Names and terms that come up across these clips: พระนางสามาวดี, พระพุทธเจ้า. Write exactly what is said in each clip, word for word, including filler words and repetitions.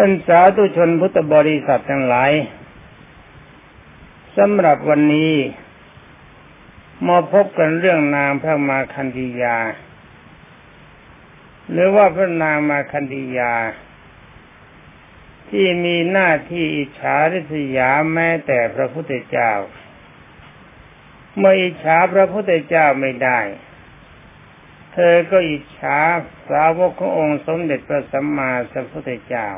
ท่านสาธุชนพุทธบริษัททั้งหลายสำหรับวันนี้มาพบกันเรื่องนางพระมาคันธียาหรือว่าพระนางมาคันธียาที่มีหน้าที่อิจฉาริษยาแม้แต่พระพุทธเจ้าเมื่ออิจฉาพระพุทธเจ้าไม่ได้เธอก็อิจฉาสาวกขององค์สมเด็จพระสัมมาสัมพุทธเจ้า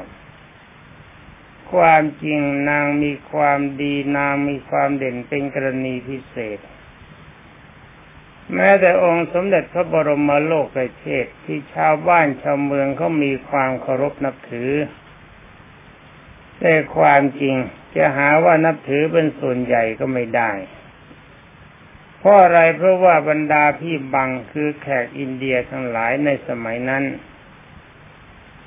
ความจริงนางมีความดีนางมีความเด่นเป็นกรณีพิเศษแม้แต่องค์สมเด็จพระบรมโลกเทศที่ชาวบ้านชาวเมืองเขามีความเคารพนับถือแต่ความจริงจะหาว่านับถือเป็นส่วนใหญ่ก็ไม่ได้เพราะอะไรเพราะว่าบรรดาพี่บังคือแขกอินเดียทั้งหลายในสมัยนั้น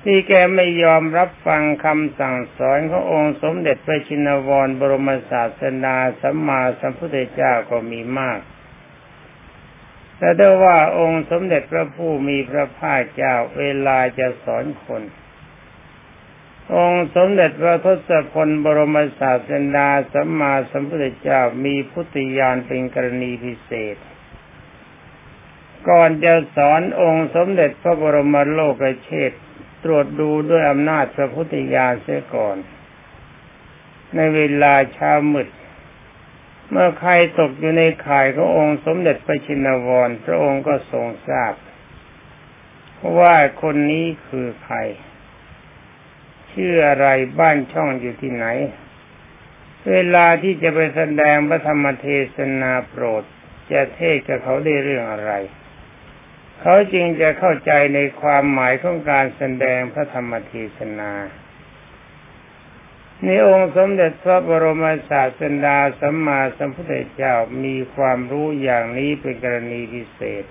ที่แกไม่ยอมรับฟังคำสั่งสอนขององค์สมเด็จพระชินวรบรมศาสดาสัมมาสัมพุทธเจ้าก็มีมากแต่ได้ว่าองค์สมเด็จพระผู้มีพระภาคเจ้าเวลาจะสอนคนองค์สมเด็จพระทศพลบรมศาสดาสัมมาสัมพุทธเจ้ามีพุทธิญาณเป็นกรณีพิเศษก่อนจะสอนองค์สมเด็จพระบรมโลกเชษฐ์ตรวจดูด้วยอำนาจพระพุทธิญาณเสียก่อนในเวลาเช้ามืดเมื่อใครตกอยู่ในข่ายขององค์สมเด็จพระชินวรพระองค์ก็ทรงทราบว่าคนนี้คือใครชื่ออะไรบ้านช่องอยู่ที่ไหนเวลาที่จะไปแสดงพระธรรมเทศนาโปรดจะเทศกับเขาได้เรื่องอะไรเขาจึงจะเข้าใจในความหมายของการแสดงพระธรรมเทศนาในองค์สมเด็จพระบรมศาสดาสัมมาสัมพุทธเจ้ามีความรู้อย่างนี้เป็นกรณีพิเศษ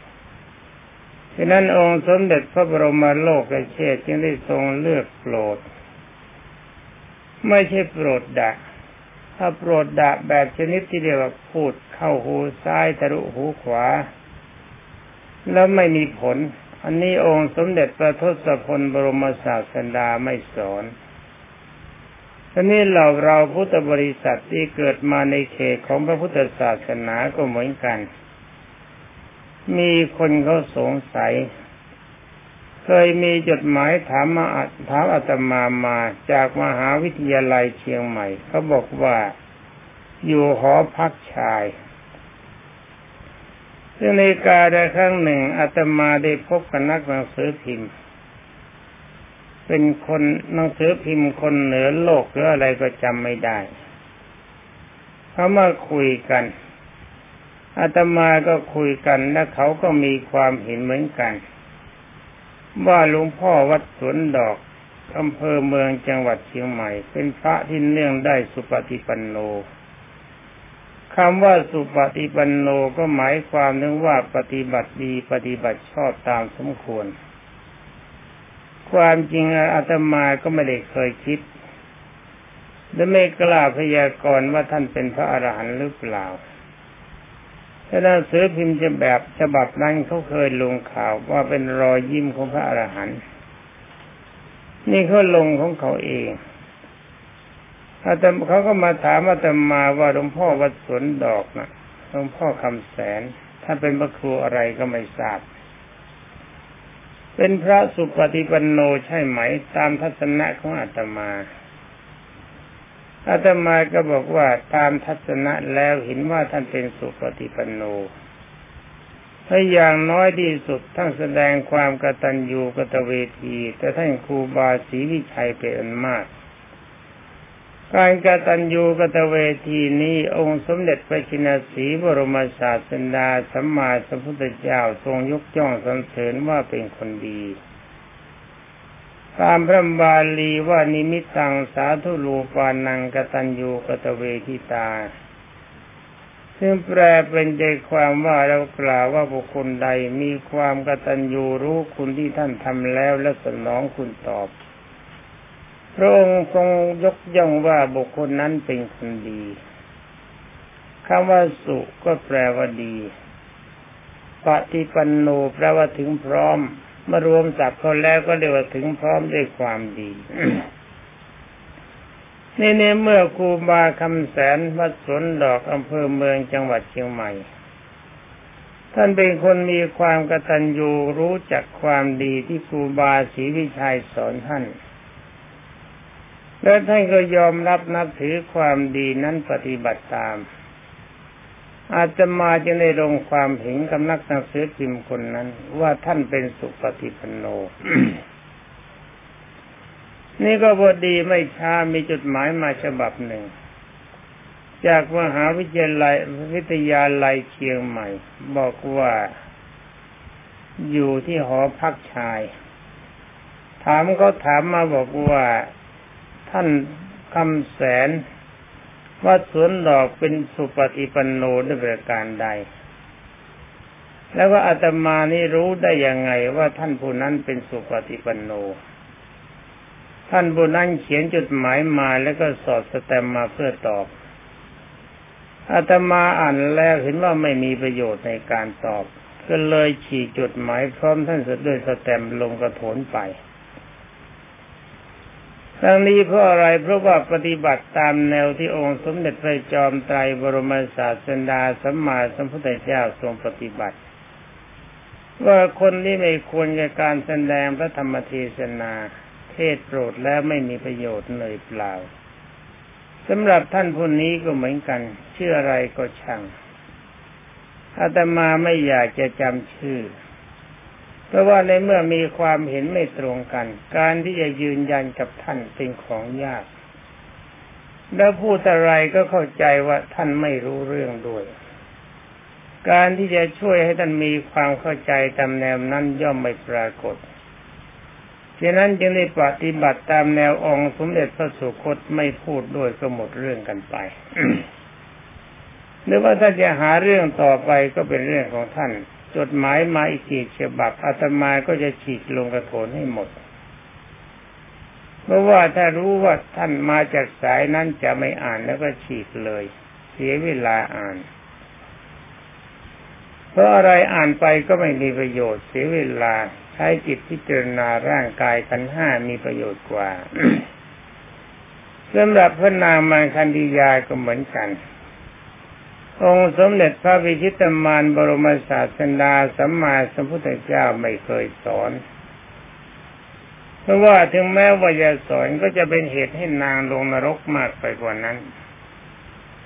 ฉะนั้นองค์สมเด็จพระบรมโลกเชษฐ์จึงได้ทรงเลือกโปรดไม่ใช่โปรดด่าถ้าโปรดด่าแบบชนิดที่เรียกว่าพูดเข้าหูซ้ายทะลุหูขวาแล้วไม่มีผลอันนี้องค์สมเด็จพระทศพลบรมศาสดาไม่สอนทีนี้เราเราพุทธบริษัทที่เกิดมาในเขตของพระพุทธศาสนาก็เหมือนกันมีคนเขาสงสัยเคยมีจดหมายถามมาถามอาตมามาจากมหาวิทยาลัยเชียงใหม่เขาบอกว่าอยู่หอพักชายซึ่งในการใดครั้งหนึ่งอาตมาได้พบกับนักหนังสือพิมพ์เป็นคนหนังสือพิมพ์คนเหนือโลกหรืออะไรก็จำไม่ได้เขามาคุยกันอาตมาก็คุยกันและเขาก็มีความเห็นเหมือนกันว่าหลวงพ่อวัดสวนดอกอำเภอเมืองจังหวัดเชียงใหม่เป็นพระที่เนื่องได้สุปฏิปันโนคำว่าสุปฏิปันโนก็หมายความถึงว่าปฏิบัติดีปฏิบัติชอบตามสมควรความจริงอาตมาก็ไม่ได้เคยคิดและไม่กล้าพยากรณ์ว่าท่านเป็นพระอรหันต์หรือเปล่าแต่หนังสือพิมพ์ฉบับฉบับนั้นเขาเคยลงข่าวว่าเป็นรอยยิ้มของพระอรหันต์นี่เขาลงของเขาเองอาตมาเขาก็มาถามอาตมาว่าหลวงพ่อวัดสวนดอกนะหลวงพ่อคำแสนท่านเป็นพระครูอะไรก็ไม่ทราบเป็นพระสุปฏิปันโนใช่ไหมตามทัศนะของอาตมาอาตมาก็บอกว่าตามทัศนะแล้วเห็นว่าท่านเป็นสุปฏิปันโนถ้าอย่างน้อยที่สุดท่านแสดงความกตัญญูกตเวทีแต่ท่านครูบาศรีวิชัยเป็นอันมากการกตัญญูกตเวทีนี้องค์สมเด็จพระชินสีห์บรมศาสดาสัมมาสัมพุทธเจ้าทรงยกย่องสรรเสริญว่าเป็นคนดีตามพระบาลีว่านิมิตังสาธุรูปานังกตัญญูกตเวทิตาซึ่งแปลเป็นใจความว่าเรากล่าวว่าบุคคลใดมีความกตัญญูรู้คุณที่ท่านทำแล้วและสนองคุณตอบพระองค์ทรงยกย่องว่าบุคคลนั้นเป็นคนดีคำว่าสุก็แปลว่าดีปฏิปันโนแปลว่าถึงพร้อมมารวมศัพท์เขาแล้วก็เรียกว่าถึงพร้อมด้วยความดี นี่เนี่ยเมื่อครูบาคำแสนวัดสวนดอกอำเภอเมืองจังหวัดเชียงใหม่ท่านเป็นคนมีความกตัญญูรู้จักความดีที่ครูบาศรีวิชัยสอนท่านและท่านก็ยอมรับนับถือความดีนั้นปฏิบัติตามอาตมาจึงได้ลงความเห็นกับนักหนังสือพิมพ์คนนั้นว่าท่านเป็นสุปฏิปันโน นี่ก็พอดีไม่ช้ามีจดหมายมาฉบับหนึ่งจากมหาวิทยาลัยวิทยาลัยเชียงใหม่บอกว่าอยู่ที่หอพักชายถามก็ถามมาบอกว่าท่านคำแสนวัดสวนดอกเป็นสุปฏิปันโนด้วยประการใดแล้วว่าอาตมานี่รู้ได้ยังไงว่าท่านผู้นั้นเป็นสุปฏิปันโนท่านผู้นั้นเขียนจดหมายมาแล้วก็สอดสแตมป์มาเพื่อตอบอาตมาอ่านแล้วเห็นว่าไม่มีประโยชน์ในการตอบก็เลยฉีกจดหมายพร้อมท่านเสด็จด้วยสแตมป์ลงกระโถนไปทั้งนี้เพราะอะไรเพราะว่าปฏิบัติตามแนวที่องค์สมเด็จพระจอมไตรบรมศาสดาสัมมาสัมพุทธเจ้าทรงปฏิบัติว่าคนที่ไม่ควรแก่การแสดงพระธรรมเทศนาเทศโปรดแล้วไม่มีประโยชน์เลยเปล่าสำหรับท่านผู้นี้ก็เหมือนกันชื่ออะไรก็ช่างอาตมาไม่อยากจะจำชื่อเพราะว่าในเมื่อมีความเห็นไม่ตรงกันการที่จะยืนยันกับท่านเป็นของยากและพูดอะไรก็เข้าใจว่าท่านไม่รู้เรื่องด้วยการที่จะช่วยให้ท่านมีความเข้าใจตามแนวนั้นย่อมไม่ปรากฏฉะนั้นจึงได้ปฏิบัติตามแนวองค์สมเด็จพระสุคตไม่พูดด้วยก็หมดเรื่องกันไป หรือว่าถ้าจะหาเรื่องต่อไปก็เป็นเรื่องของท่านจดหมายมาอีกกี่ฉบับอาตมาก็จะฉีกลงกระโถนให้หมดเพราะว่าถ้ารู้ว่าท่านมาจากสายนั้นจะไม่อ่านแล้วก็ฉีกเลยเสียเวลาอ่านเพราะอะไรอ่านไปก็ไม่มีประโยชน์เสียเวลาใช้จิตพิจารณาร่างกายขันธ์ห้ามีประโยชน์กว่า สำหรับพระนางมังคันธิยาก็เหมือนกันองค์สมเด็จพระวิชิตมารบรมศาสดาสัมมาสัมพุทธเจ้าไม่เคยสอนเพราะว่าถึงแม้ว่าจะสอนก็จะเป็นเหตุให้นางลงนรกมากไปกว่านั้น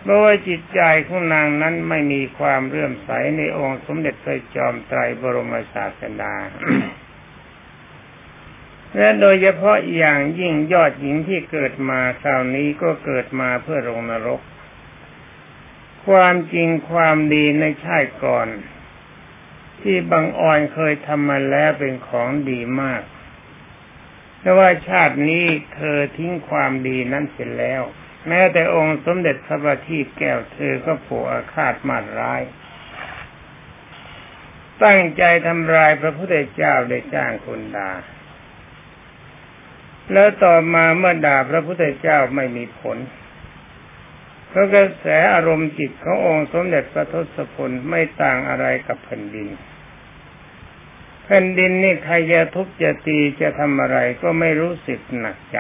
เพราะว่าจิตใจของนางนั้นไม่มีความเลื่อมใสในองค์สมเด็จพระจอมไตรบรมศาสดา และโดยเฉพาะอย่างยิ่งยอดหญิงที่เกิดมาคราวนี้ก็เกิดมาเพื่อลงนรกความจริงความดีในชาติก่อนที่บังอ่อนเคยทำมาแล้วเป็นของดีมากแต่ว่าชาตินี้เธอทิ้งความดีนั้นเสร็จแล้วแม้แต่องค์สมเด็จพระบัณฑิตแก้วเธอก็ผูกอาฆาตมาร้ายตั้งใจทำลายพระพุทธเจ้าได้จ้างคนด่าแล้วต่อมาเมื่อด่าพระพุทธเจ้าไม่มีผลเพราะกระแสอารมณ์จิตขององค์สมเด็จพระทศพลไม่ต่างอะไรกับแผ่นดินแผ่นดินนี่ใครจะทุบจะตีจะทำอะไรก็ไม่รู้สึกหนักใจ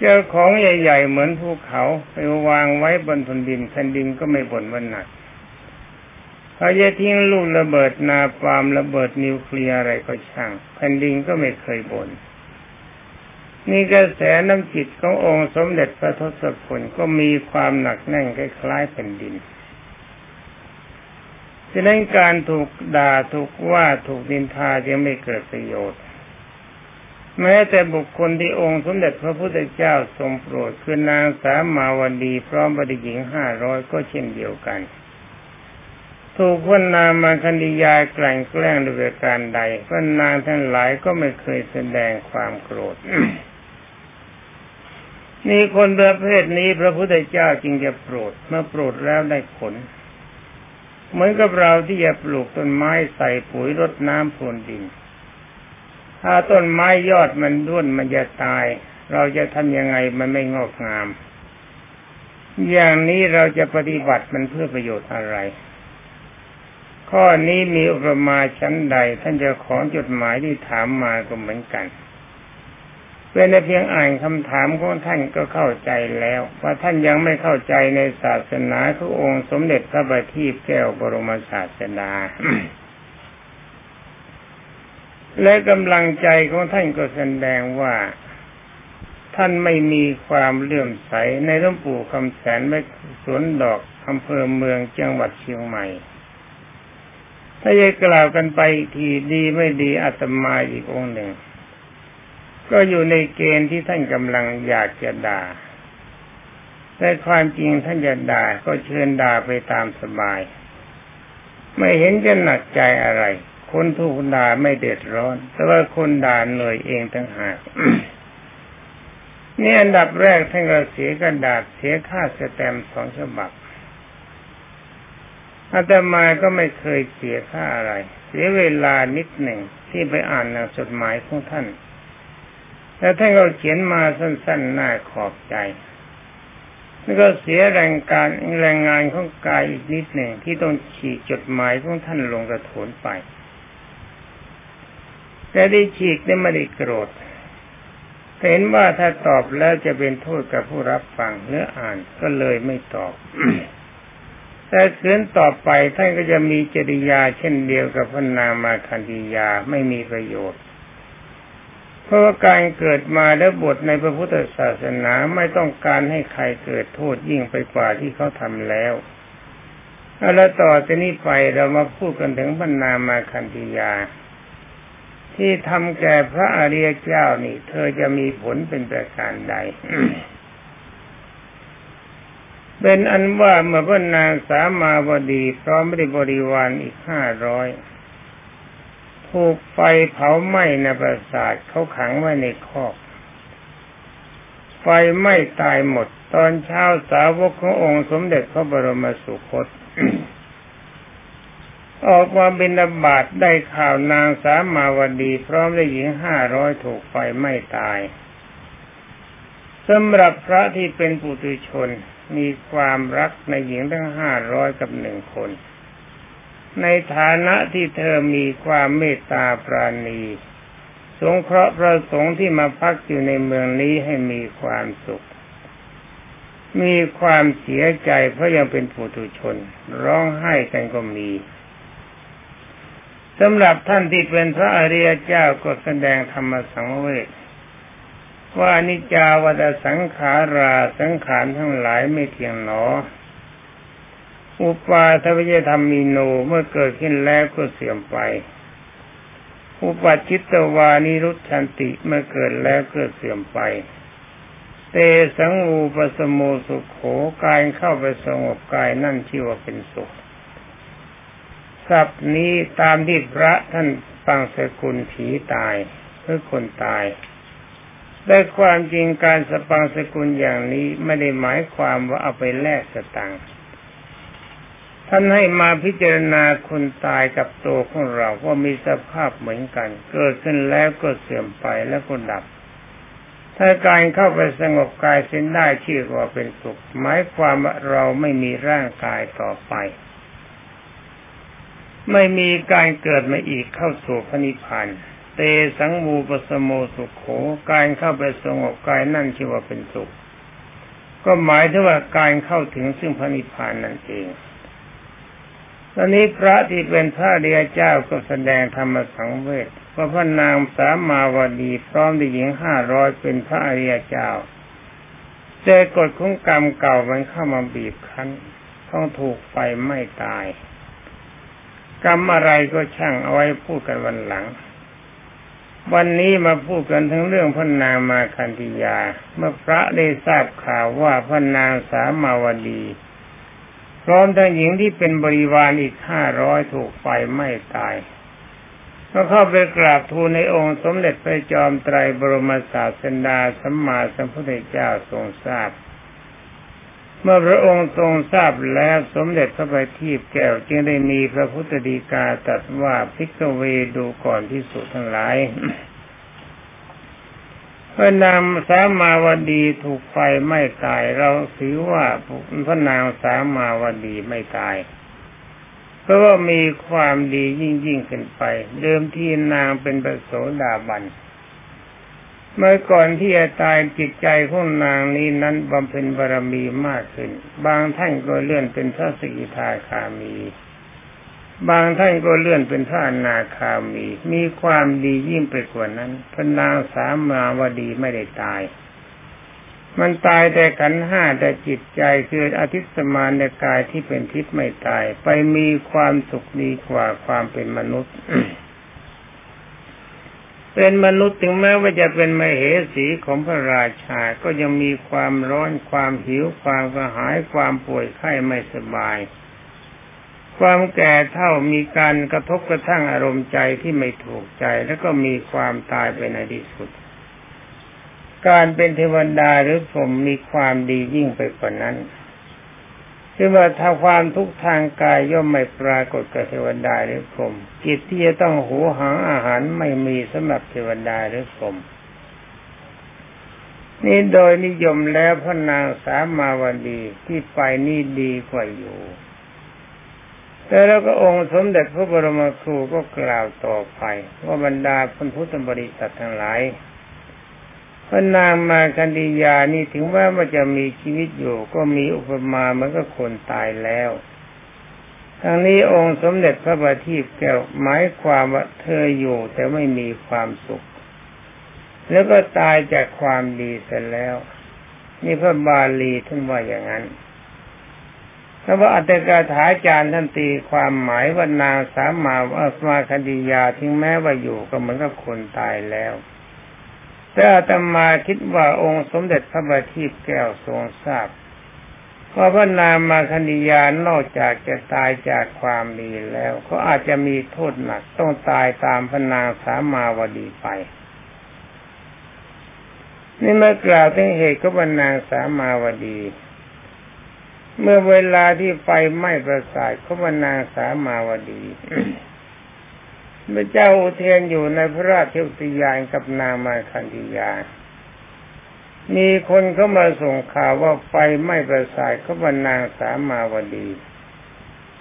เจอของใหญ่ๆเหมือนภูเขาไปวางไว้บนแผ่นดินแผ่นดินก็ไม่บ่นว่าหนักเขาจะทิ้งลูกระเบิดนาปาล์มระเบิดนิวเคลียร์อะไรก็ช่างแผ่นดินก็ไม่เคยบ่นนี่กระแสน้ำจิตขององค์สมเด็จพระทศพลก็มีความหนักแน่นคล้ายๆแผ่นดินฉะนั้นการถูกด่าถูกว่าถูกนินทายังไม่เกิดประโยชน์แม้แต่บุคคลที่องค์สมเด็จพระพุทธเจ้าทรงโปรดคือนางสามาวดีพร้อมบริหญิงห้าร้อยก็เช่นเดียวกันถูกคนนางมังคันธิยากลั่นแกล้งด้วยประการใดคนนางทั้งหลายก็ไม่เคยแสดงความโกรธ นี่คนประเภทนี้พระพุทธเจ้าจึงจะโปรดเมื่อโปรดแล้วได้ผลเหมือนกับเราที่จะปลูกต้นไม้ใส่ปุ๋ยรดน้ำพรวนดินถ้าต้นไม้ยอดมันด้วนมันจะตายเราจะทำยังไงมันไม่งอกงามอย่างนี้เราจะปฏิบัติมันเพื่อประโยชน์อะไรข้อนี้มีอุปมาชั้นใดท่านเจ้าของจดหมายที่ถามมาก็เหมือนกัน เป็นเพียงอ่านคำถามของท่านก็เข้าใจแล้วว่าท่านยังไม่เข้าใจในศาสนาขององค์สมเด็จพระบัณฑิตแก้วบรมศาสดา และกำลังใจของท่านก็แสดงว่าท่านไม่มีความเลื่อมใสในหลวงปู่คำแสนวัดสวนดอกอำเภอเมืองจังหวัดเชียงใหม่ถ้าจะกล่าวกันไปทีดีไม่ดีอาตมาอีกองค์หนึ่งก็อยู่ในเกณฑ์ที่ท่านกำลังอยากจะด่าแต่ความจริงท่านจะด่าก็เชิญด่าไปตามสบายไม่เห็นจะหนักใจอะไรคนถูกด่าไม่เดือดร้อนแต่ว่าคนด่าเหนื่อยเองต่างหาก นี่อันดับแรกท่านก็เสียกระดาษเสียค่าสแตมป์สองฉบับอาตมาก็ไม่เคยเสียค่าอะไรเสียเวลานิดหนึ่งที่ไปอ่านจดหมายของท่านแต่ท่านก็เขียนมาสั้นๆน่าขอบใจแล้วก็เสียแรงการแรงงานของกายอีกนิดหนึ่งที่ต้องฉีกจดหมายของท่านลงกระโถนไปแต่ได้ฉีกได้ไม่ได้โกรธเห็นว่าถ้าตอบแล้วจะเป็นโทษกับผู้รับฟังหรืออ่านก็เลยไม่ตอบ แต่เขียนต่อไปท่านก็จะมีจริยาเช่นเดียวกับพระนามาคันธียาไม่มีประโยชน์เพราะการเกิดมาและบวชในพระพุทธศาสนาไม่ต้องการให้ใครเกิดโทษยิ่งไปกว่าที่เขาทำแล้วแล้วต่อจากนี้ไปเรามาพูดกันถึงพระนามาคันธียาที่ทำแก่พระอริยเจ้านี่เธอจะมีผลเป็นประการใด เป็นอันว่าเมื่อพระนางสามาวดีพร้อมด้วยบริวารอีกห้าร้อยถูกไฟเผาไหม้ในปราสาทเขาขังไว้ในคอกไฟไหม้ตายหมดตอนเช้าสาวกขององค์สมเด็จพระบรมสุคต ออกมาบิณฑบาตได้ข่าวนางสามาวดีพร้อมด้วยหญิงห้าร้อยถูกไฟไหม้ตายสำหรับพระที่เป็นปุถุชนมีความรักในหญิงทั้งห้าร้อยกับหนึ่งคนในฐานะที่เธอมีความเมตตาปราณีสงเคราะห์ประสงค์ที่มาพักอยู่ในเมืองนี้ให้มีความสุขมีความเสียใจเพราะยังเป็นปุถุชนร้องไห้กันก็มีสำหรับท่านที่เป็นพระอริยเจ้าก็แสดงธรรมสังเวชว่าอนิจจาวัฏสังขาราสังขารทั้งหลายไม่เที่ยงหนออุปาทวยธรรมิโนเมื่อเกิดขึ้นแล้วก็เสื่อมไปอุปาจิตตวานิรุตชันติเมื่อเกิดแล้วก็เสื่อมไปเตสังอุปสโมสุขโขกายเข้าไปสงบกายนั่นชื่อว่าเป็นสุขศัพท์นี้ตามที่พระท่านฟังสกุลผีตายเพื่อคนตายแต่ความจริงการสปังสกุลอย่างนี้ไม่ได้หมายความว่าเอาไปแลกสตังค์ท่านให้มาพิจารณาคนตายกับตัวของเราว่ามีสภาพเหมือนกันเกิดขึ้นแล้วก็เสื่อมไปแล้วก็ดับถ้าการเข้าไปสงบกายเส้นได้ชื่อว่าเป็นสุขหมายความว่าเราไม่มีร่างกายต่อไปไม่มีการเกิดมาอีกเข้าสู่พระนิพพานเตสังมูปสโมสุขโขการเข้าไปสงบกายนั่นชื่อว่าเป็นสุขก็หมายถึงว่าการเข้าถึงซึ่งพระนิพพานนั่นเองตอนนี้พระที่เป็นพระอริยเจ้าก็แสดงธรรมสังเวชว่าพระนางสามาวดีพร้อมด้วยหญิงห้าร้อยเป็นพระอริยเจ้าแต่กฎของกรรมเก่ามันเข้ามาบีบคั้นต้องถูกไฟไหม้ตายกรรมอะไรก็ช่างเอาไว้พูดกันวันหลังวันนี้มาพูดกันทั้งเรื่องพระนางมาคันธียาเมื่อพระได้ทราบข่าวว่าพระนางสามาวดีพร้อมทั้งหญิงที่เป็นบริวารอีกห้าร้อยถูกไฟไหม้ตายก็เข้าไปกราบทูลในองค์สมเด็จพระจอมไตรบรมศาสดาสัมมาสัมพุทธเจ้าทรงทราบเมื่อพระองค์ทรงทราบแล้วสมเด็จพระบัณฑิตแก้วจึงได้มีพระพุทธฎีกาตรัสว่าภิกขุเวดูก่อนภิกษุทั้งหลายพระนางสามาวดีถูกไฟไหม้ตายเราถือว่าพระนางสามาวดีไม่ตายเพราะว่ามีความดียิ่งยิ่งขึ้นไปเดิมทีนางเป็นพระโสดาบัน เมื่อก่อนที่จะตายจิตใจของนางนี้นั้นบำเพ็ญบารมีมากขึ้นบางท่านก็เลื่อนเป็นพระสกิทาคามีบางท่านก็เลื่อนเป็นพระอนาคามีมีความดียิ่งไปกว่านั้นพระนางสามาวดีไม่ได้ตายมันตายแต่ขันธ์ห้าแต่จิตใจคืออธิสมานกายที่เป็นทิพย์ไม่ตายไปมีความสุขดีกว่าความเป็นมนุษย์ เป็นมนุษย์ถึงแม้ว่าจะเป็นมเหสีของพระราชาก็ยังมีความร้อนความหิวความกระหายความป่วยไข้ไม่สบายความแก่เฒ่ามีการกระทบกระทั่งอารมณ์ใจที่ไม่ถูกใจแล้วก็มีความตายเป็นในที่สุดการเป็นเทวดาหรือผมมีความดียิ่งไปกว่านั้นคือว่าถ้าความทุกข์ทางกายย่อมไม่ปรากฏกับเทวดาหรือผมจิตที่จะต้องโหยหาอาหารไม่มีสำหรับเทวดาหรือผมนี่โดยนิยมแล้วพระนางสามาวดีที่ไปนี่ดีกว่าอยู่แต่แล้วก็องค์สมเด็จพระบรมครูก็กล่าวต่อไปว่าบรรดาพุทธบริษัททั้งหลายพระนางมาคันธียานี่ถึงว่ามันจะมีชีวิตอยู่ก็มีอุปมาเหมือนกับคนตายแล้วทั้งนี้องค์สมเด็จพระบาทีปแก้วหมายความว่าเธออยู่แต่ไม่มีความสุขแล้วก็ตายจากความดีเสร็จแล้วนี่พระบาลีท่านว่าอย่างนั้นแต่ว่าอัตถกถาจารย์ท่านตีความหมายว่านางสามามาคันธียาถึงแม้ว่าอยู่ก็เหมือนกับคนตายแล้วแต่อาตมาคิดว่าองค์สมเด็จพระบัณฑิตแก้วทรงทราบว่าพระนางมาคันธียานอกจากจะตายจากความดีแล้วเขาอาจจะมีโทษหนักต้องตายตามพระนางสามาวดีไปนี่เมื่อกล่าวถึงเหตุของพระนางสามาวดีเมื่อเวลาที่ไฟไหม้ประสาทของพระนางสามาวดี พระเจ้าอุเทนอยู่ในพระราชอุทยานกับนางมาคันธียามีคนเข้ามาส่งข่าวว่าไฟไหม้ประสาทของนางสามาวดี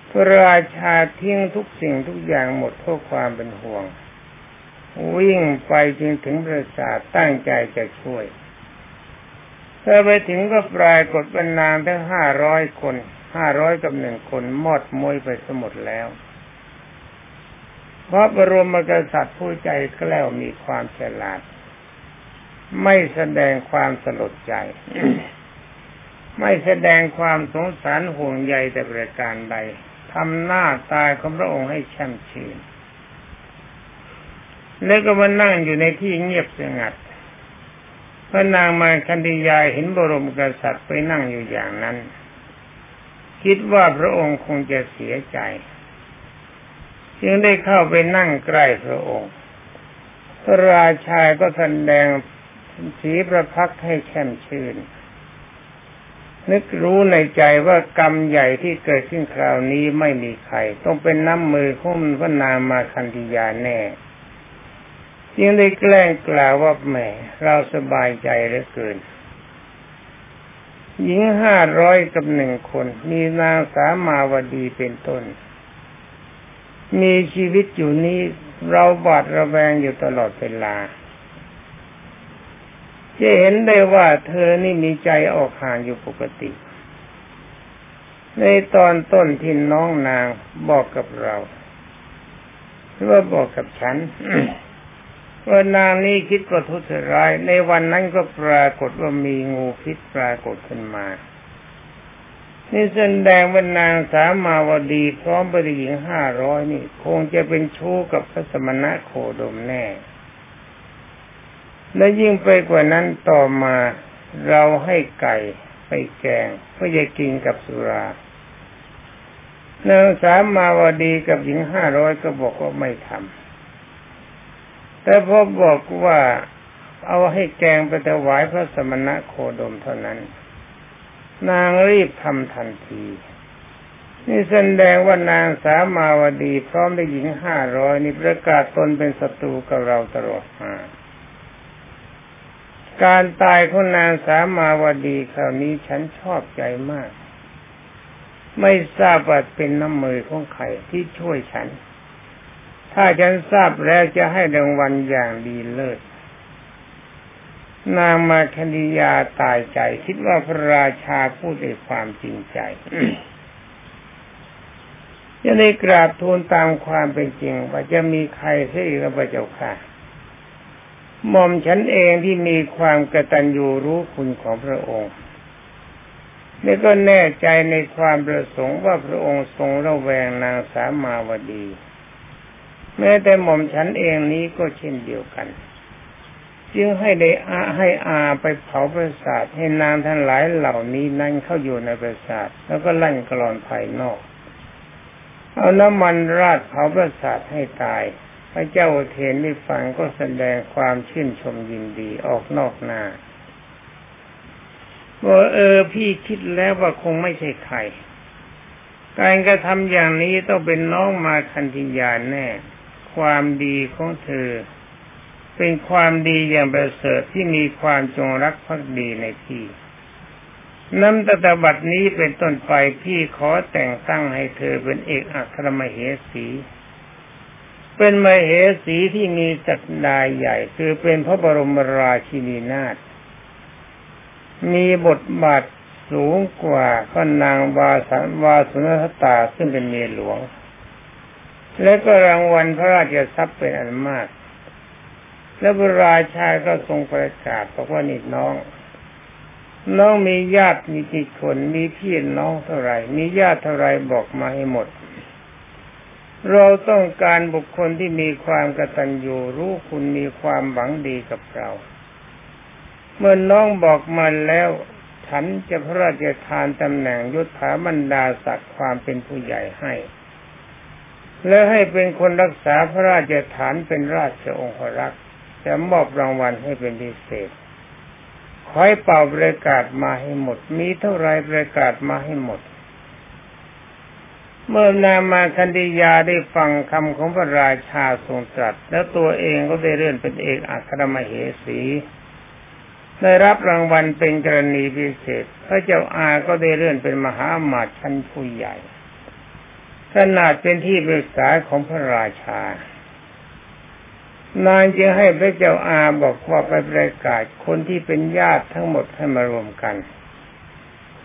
พระราชาทิ้งทุกสิ่งทุกอย่างหมดเพราะความเป็นห่วงวิ่งไปจนถึงปราสาทตั้งใจจะช่วยเธอไปถึงก็ปรากฏว่านางทั้งห้าร้อยคนห้าร้อยกับหนึ่งคนมอดมวยไปสมดแล้วพระบรมกษัตริย์ผู้ใจแกล้วมีความฉลาดไม่แสดงความสลดใจ ไม่แสดงความสงสารห่วงใยแต่ประการใดทำหน้าตาของพระองค์ให้แช่มชื่นแล้วก็มานั่งอยู่ในที่เงียบสงัดพระนางมาคันธียาเห็นบรมกษัตริย์ไปนั่งอยู่อย่างนั้นคิดว่าพระองค์คงจะเสียใจจึงได้เข้าไปนั่งใกล้พระองค์พระราชาก็แสดงสีประพักให้แช่มชื่นนึกรู้ในใจว่ากรรมใหญ่ที่เกิดขึ้นคราวนี้ไม่มีใครต้องเป็นน้ำมือของพระนางมาคันธียาแน่จึงได้แกล้งกล่าวว่าแหมเราสบายใจเหลือเกินหญิงห้าร้อยกับหนึ่งคนมีนางสามาวดีเป็นต้นมีชีวิตอยู่นี้เราบาดระแวงอยู่ตลอดเวลาจะเห็นได้ว่าเธอนี่มีใจออกห่างอยู่ปกติในตอนต้นที่น้องนางบอกกับเราหรือว่าบอกกับฉัน ว่านางนี้คิดประทุษร้ายในวันนั้นก็ปรากฏว่ามีงูพิษปรากฏขึ้นมานี่แสดงว่านางสามาวดีพร้อมบริหญิงห้าร้อยนี่คงจะเป็นชู้กับพระสมณะโคดมแน่และยิ่งไปกว่านั้นต่อมาเราให้ไก่ไปแกงเพื่อจะกินกับสุรานางสามาวดีกับหญิงห้าร้อยก็บอกว่าไม่ทำแต่พอบอกว่าเอาให้แกงไปถวายพระสมณะโคดมเท่านั้นนางรีบทำทันทีนี่แสดงว่านางสามาวดีพร้อมด้วยหญิงห้าร้อยนี่ประกาศตนเป็นศัตรูกับเราตลอดมาการตายของนางสามาวดีคราวนี้ฉันชอบใจมากไม่ทราบว่าเป็นน้ำมือของใครที่ช่วยฉันถ้าฉันทราบแล้วจะให้รางวัลอย่างดีเลิศ นางมาคณียาตายใจคิดว่าพระราชาพูดด้วยความจริงใจ ยังได้กราบทูลตามความเป็นจริงว่าจะมีใครที่อีกพระเจ้าค่ะหม่อมฉันเองที่มีความกตัญญูรู้คุณของพระองค์นี่ก็แน่ใจในความประสงค์ว่าพระองค์ทรงระแวงนางสามาวดีแม้แต่หม่อมฉันเองนี้ก็เช่นเดียวกันจึงให้ได้อาให้อาไปเผาปราสาทให้นางทั้งหลายเหล่านี้นั่งเข้าอยู่ในปราสาทแล้วก็ลั่นกลอนภายนอกเอาน้ำมันราดเผาปราสาทให้ตายพระเจ้าเทนได้ฟังก็แสดงความชื่นชมยินดีออกนอกหน้าว่าเออพี่คิดแล้วว่าคงไม่ใช่ใครการกระทำอย่างนี้ต้องเป็นน้องมาคันธิยาแน่ความดีของเธอเป็นความดีอย่างประเสริฐที่มีความจงรักภักดีในพี่น้ำตาตบัดนี้เป็นต้นไปพี่ขอแต่งตั้งให้เธอเป็นเอกอัครมเหสีเป็นมเหสีที่มีศักดาใหญ่คือเป็นพระบรมราชินีนาถมีบทบาทสูงกว่าข้านางวาสันวาสุนัตตาซึ่งเป็นเมียหลวงและก็รางวัลพระราชทรัพย์เป็นอันมากและพระราชาก็ทรงประกาศบอกว่านี่น้องน้องมีญาติมีกี่คนมีพี่น้องเท่าไหร่มีญาติเท่าไหร่บอกมาให้หมดเราต้องการบุคคลที่มีความกตัญญูรู้คุณมีความหวังดีกับเราเมื่อน้องบอกมาแล้วฉันจะพระราชทานตำแหน่งยศถาบรรดาศักดิ์ความเป็นผู้ใหญ่ให้และให้เป็นคนรักษาพระราชฐานเป็นราชองครักษ์จะมอบรางวัลให้เป็นพิเศษขอให้เป่าประกาศมาให้หมดมีเท่าไรประกาศมาให้หมดเมื่อนางมาคันธิยาได้ฟังคำของพระราชาทรงตรัสแล้วตัวเองก็ได้เลื่อนเป็นเอกอัครมเหสีได้รับรางวัลเป็นกรณีพิเศษพระเจ้าอาก็ได้เลื่อนเป็นมหาอมาตย์ชั้นผู้ใหญ่ขนาดเป็นที่ปรึกษาของพระราชานางจึงให้พระเจ้าอาบอกว่าไปประกาศคนที่เป็นญาติทั้งหมดให้มารวมกัน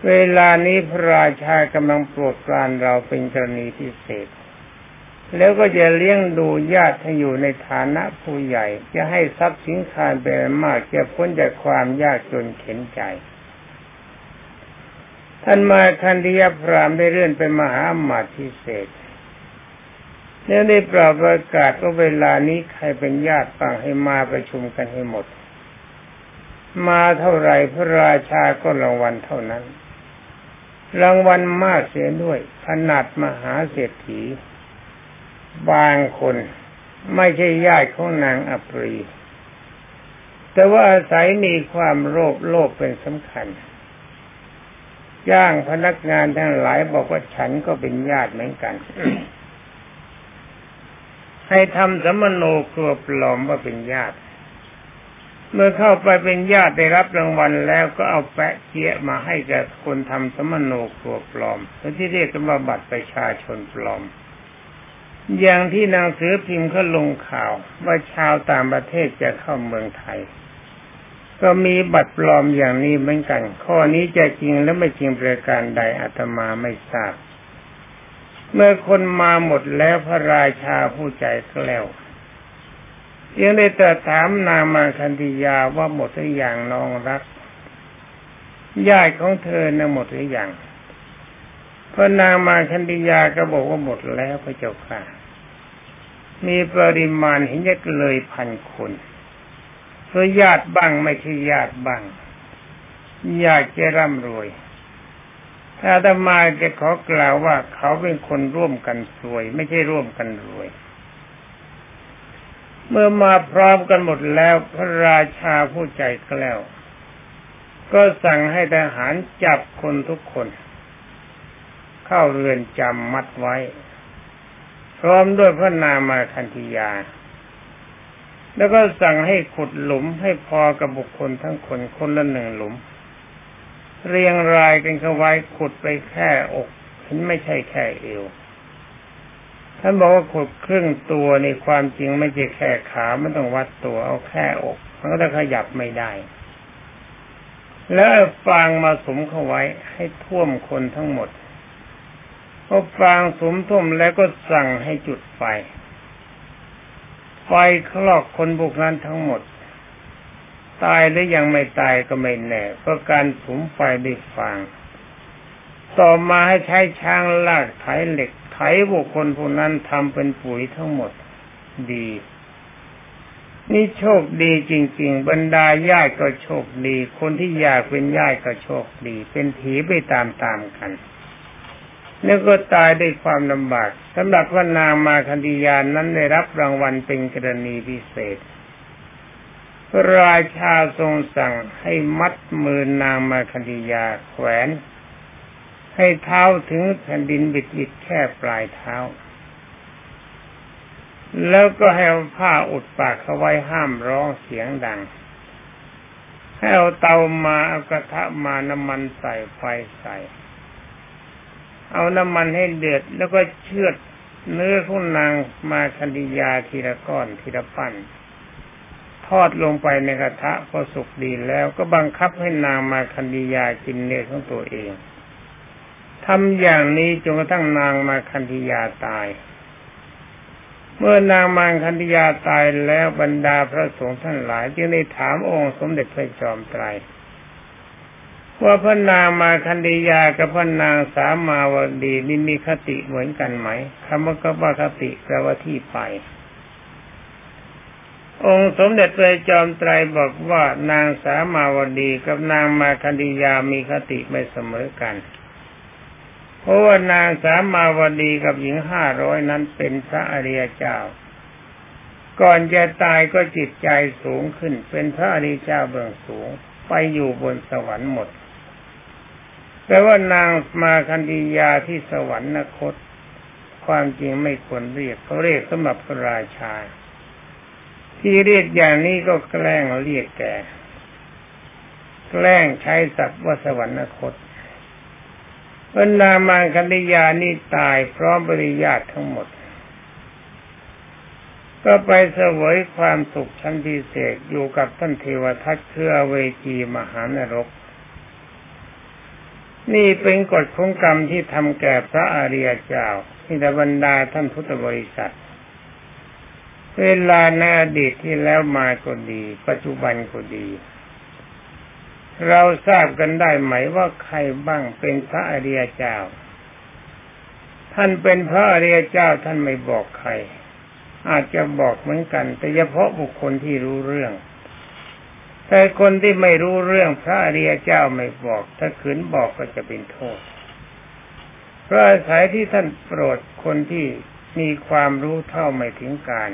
เวลานี้พระราชากำลังโปรดปรานเราเป็นกรณีพิเศษแล้วก็จะเลี้ยงดูญาติให้อยู่ในฐานะผู้ใหญ่จะให้ทรัพย์สินคานเป็นมากจะพ้นจากความยากจนเข็ญใจท่านมาคันธิยาพราหมณ์ได้เลื่อนเป็นมหาอมาตย์พิเศษแล้วได้ปราบประกาศว่าเวลานี้ใครเป็นญาติต่างให้มาประชุมกันให้หมดมาเท่าไหร่พระราชาก็รางวัลเท่านั้นรางวัลมากเสียด้วยขนาดมหาเศรษฐีบางคนไม่ใช่ญาติของนางอัปรีแต่ว่าอาศัยมีความโลภโลภเป็นสำคัญย่างพนักงานทั้งหลายบอกว่าฉันก็เป็นญาติเหมือนกัน ให้ทำสมโนครัวปลอมว่าเป็นญาติเมื่อเข้าไปเป็นญาติได้รับรางวัลแล้วก็เอาแปะเจี๊ยมาให้กับคนทำสมโนครัวปลอมหรือที่เรียกกันว่าบัตรประชาชนปลอมอย่างที่หนังสือพิมพ์เขาลงข่าวว่าชาวต่างประเทศจะเข้าเมืองไทยก็มีบัตรปลอมอย่างนี้เหมือนกันข้อนี้จะจริงและไม่จริงประการใดอาตมาไม่ทราบเมื่อคนมาหมดแล้วพระราชาผู้ใจแกล้วยังได้ตรัสถามนางมาคันธิยาว่าหมดหรือยังน้องรักญาติของเธอน่ะหมดหรือยังพระนางมาคันธิยาก็บอกว่าหมดแล้วพระเจ้าค่ะมีปริมาณเห็นจะเลยพันคนเพื่อญาติบ้างไม่ใช่ญาติบ้างญาติจะร่ำรวยถ้าอาตมาจะขอกล่าวว่าเขาเป็นคนร่วมกันรวยไม่ใช่ร่วมกันรวยเมื่อมาพร้อมกันหมดแล้วพระราชาผู้ใจแกล้วก็สั่งให้ทหารจับคนทุกคนเข้าเรือนจำมัดไว้พร้อมด้วยพระนางมาคันธิยาแล้วก็สั่งให้ขุดหลุมให้พอกับบุคคลทั้งคนคนละหนึ่งหลุมเรียงรายกันเข้าไว้ขุดไปแค่อกเห็นไม่ใช่แค่เอวท่านบอกว่าขุดครึ่งตัวในความจริงไม่ใช่แค่ขาไม่ต้องวัดตัวเอาแค่อกมันก็จะขยับไม่ได้ แล้วเอาฟางมาสมเข้าไว้ให้ท่วมคนทั้งหมดพอฟางสมท่วมแล้วก็สั่งให้จุดไฟไฟคลอกคนพวกนั้นทั้งหมดตายหรือยังไม่ตายก็ไม่แน่เพราะการสมไฟด้วยฟางต่อมาให้ใช้ช้างลากไถเหล็กไถบุคคลพวกนั้นทำเป็นปุ๋ยทั้งหมดดีนี่โชคดีจริงๆบรรดาญาติก็โชคดีคนที่อยากเป็นญาติก็โชคดีเป็นผีไปตามๆกันแล้วก็ตายด้วยความลำบากสำหรับพระนางมาคันธียานั้นได้รับรางวัลเป็นกรณีพิเศษพระราชาทรงสั่งให้มัดมือนางมาคันธียาแขวนให้เท้าถึงแผ่นดินบิดบิดแค่ปลายเท้าแล้วก็ให้เอาผ้าอุดปากเขาไว้ห้ามร้องเสียงดังให้เอาเตามาเอากระทะมาน้ำมันใส่ไฟใส่เอาน้ำมันให้เดือดแล้วก็เชือดเนื้อของนางมาคันธียาทีละก้อนทีละปั้นทอดลงไปในกระทะพอสุกดีแล้วก็บังคับให้นางมาคันธียากินเนื้อของตัวเองทำอย่างนี้จนกระทั่งนางมาคันธียาตายเมื่อนางมาคันธียาตายแล้วบรรดาพระสงฆ์ทั้งหลายจึงได้ถามองค์สมเด็จพระจอมไตรว่าพระนางมาคันธียากับพระนางสามาวดีนี่มีคติเหมือนกันไหมคำว่าก็ว่าคติแปลว่าที่ไปองค์สมเด็จพระจอมไตรบอกว่านางสามาวดีกับนางมาคันธียามีคติไม่เสมอกันเพราะว่านางสามาวดีกับหญิงห้าร้อยนั้นเป็นพระอริยเจ้าก่อนจะตายก็จิตใจสูงขึ้นเป็นพระอริยเจ้าเบื้องสูงไปอยู่บนสวรรค์หมดแต่ว่านางมาคันธียาที่สวรรคตความจริงไม่ควรเรียกเขาเรียกสำหรับพระราชาที่เรียกอย่างนี้ก็แกล้งเรียกแก่แกล้งใช้ศัพท์ว่าสวรรคตพระนางมาคันธียานี่ตายพร้อมบริญาติทั้งหมดก็ไปเสวยความสุขชั้นพิเศษอยู่กับท่านเทวทัตคืออเวจีมหานรกนี่เป็นกฎของกรรมที่ทำแก่พระอริยเจ้าที่ได้บรรดาท่านพุทธบริษัทเวลาในอดีตที่แล้วมาก็ดีปัจจุบันก็ดีเราทราบกันได้ไหมว่าใครบ้างเป็นพระอริยเจ้าท่านเป็นพระอริยเจ้าท่านไม่บอกใครอาจจะบอกเหมือนกันแต่เฉพาะบุคคลที่รู้เรื่องแต่คนที่ไม่รู้เรื่องพระอริยเจ้าไม่บอกถ้าขืนบอกก็จะเป็นโทษเพราะอาศัยที่ท่านโปรดคนที่มีความรู้เท่าไม่ถึงการ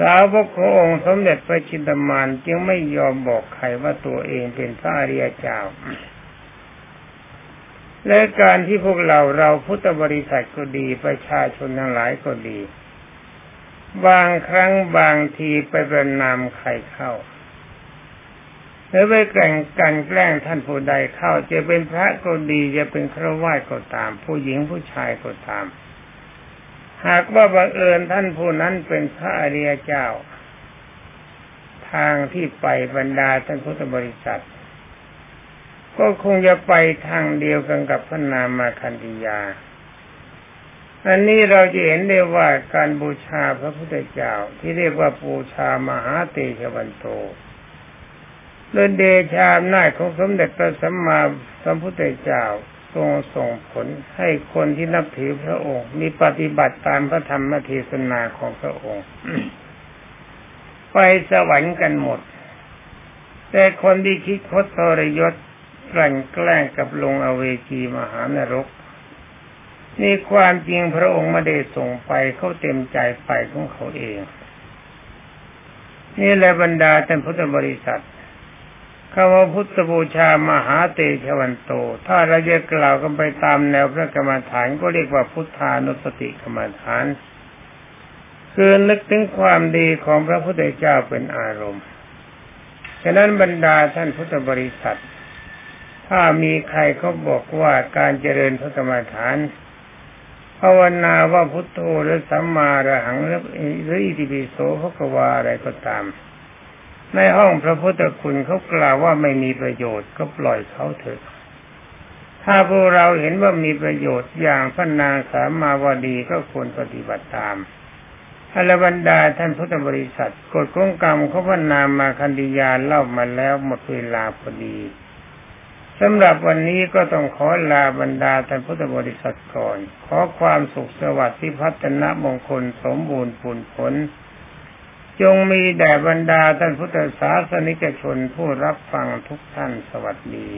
สาวกขององค์สมเด็จพระจินตมานจึงไม่ยอมบอกใครว่าตัวเองเป็นพระอริยเจ้าและการที่พวกเราเราพุทธบริษัทก็ดีประชาชนทั้งหลายก็ดีบางครั้งบางทีไปประนามใครเข้าหรือไปแกล้งกันแกล้งท่านผู้ใดเข้าจะเป็นพระก็ดีจะเป็นฆราวาสก็ตามผู้หญิงผู้ชายก็ตามหากว่าบังเอิญท่านผู้นั้นเป็นพระอริยเจ้าทางที่ไปบรรดาท่านพุทธบริษัทก็คงจะไปทางเดียวกันกับพระนางมาคันธียาอันนี้เราจะเห็นได้ว่าการบูชาพระพุทธเจ้าที่เรียกว่าบูชามหาเตชะวันโตโดยเดชะอำนาจของสมเด็จพระสัมมาสัมพุทธเจ้าทรงส่งผลให้คนที่นับถือพระองค์มีปฏิบัติตามพระธรรมเทศนาของพระองค์ ไปสวรรค์กันหมดแต่คนที่คิดคดทรยศกลั่นแกล้งกับลงอเวจีมหานรกนี่ความจริงพระองค์ไม่ได้ส่งไปเขาเต็มใจไปของเขาเองนี่แหละบรรดาท่านพุทธบริษัทคำว่าพุทธบูชามหาเตชะวันโตถ้าเราจะกล่าวกันไปตามแนวพระกรรมฐานก็เรียกว่าพุทธานุสติกรรมฐานคือนึกถึงความดีของพระพุทธเจ้าเป็นอารมณ์ฉะนั้นบรรดาท่านพุทธบริษัทถ้ามีใครเขาบอกว่าการเจริญพระกรรมฐานภาวนาว่าพุทโธหรือสัมมาระหังหรืออิติปิโสภควาอะไรก็ตาม ในห้องพระพุทธคุณเขากล่าวว่าไม่มีประโยชน์ก็ปล่อยเขาเถอะถ้าพวกเราเห็นว่ามีประโยชน์อย่างพระนางสามาวดีก็ควรปฏิบัติตามอรบรรดาท่านพุทธบริษัทกฎของกรรมเขาพระนางมาคันธิยาเล่ามาแล้วหมดเวลาพอดีสำหรับวันนี้ก็ต้องขอลาบรรดาท่านพุทธบริษัทก่อนขอความสุขสวัสดิ์ที่พัฒนามงคลสมบูรณ์ผลผลจงมีแด่บรรดาท่านพุทธศาสนิกชนผู้รับฟังทุกท่านสวัสดี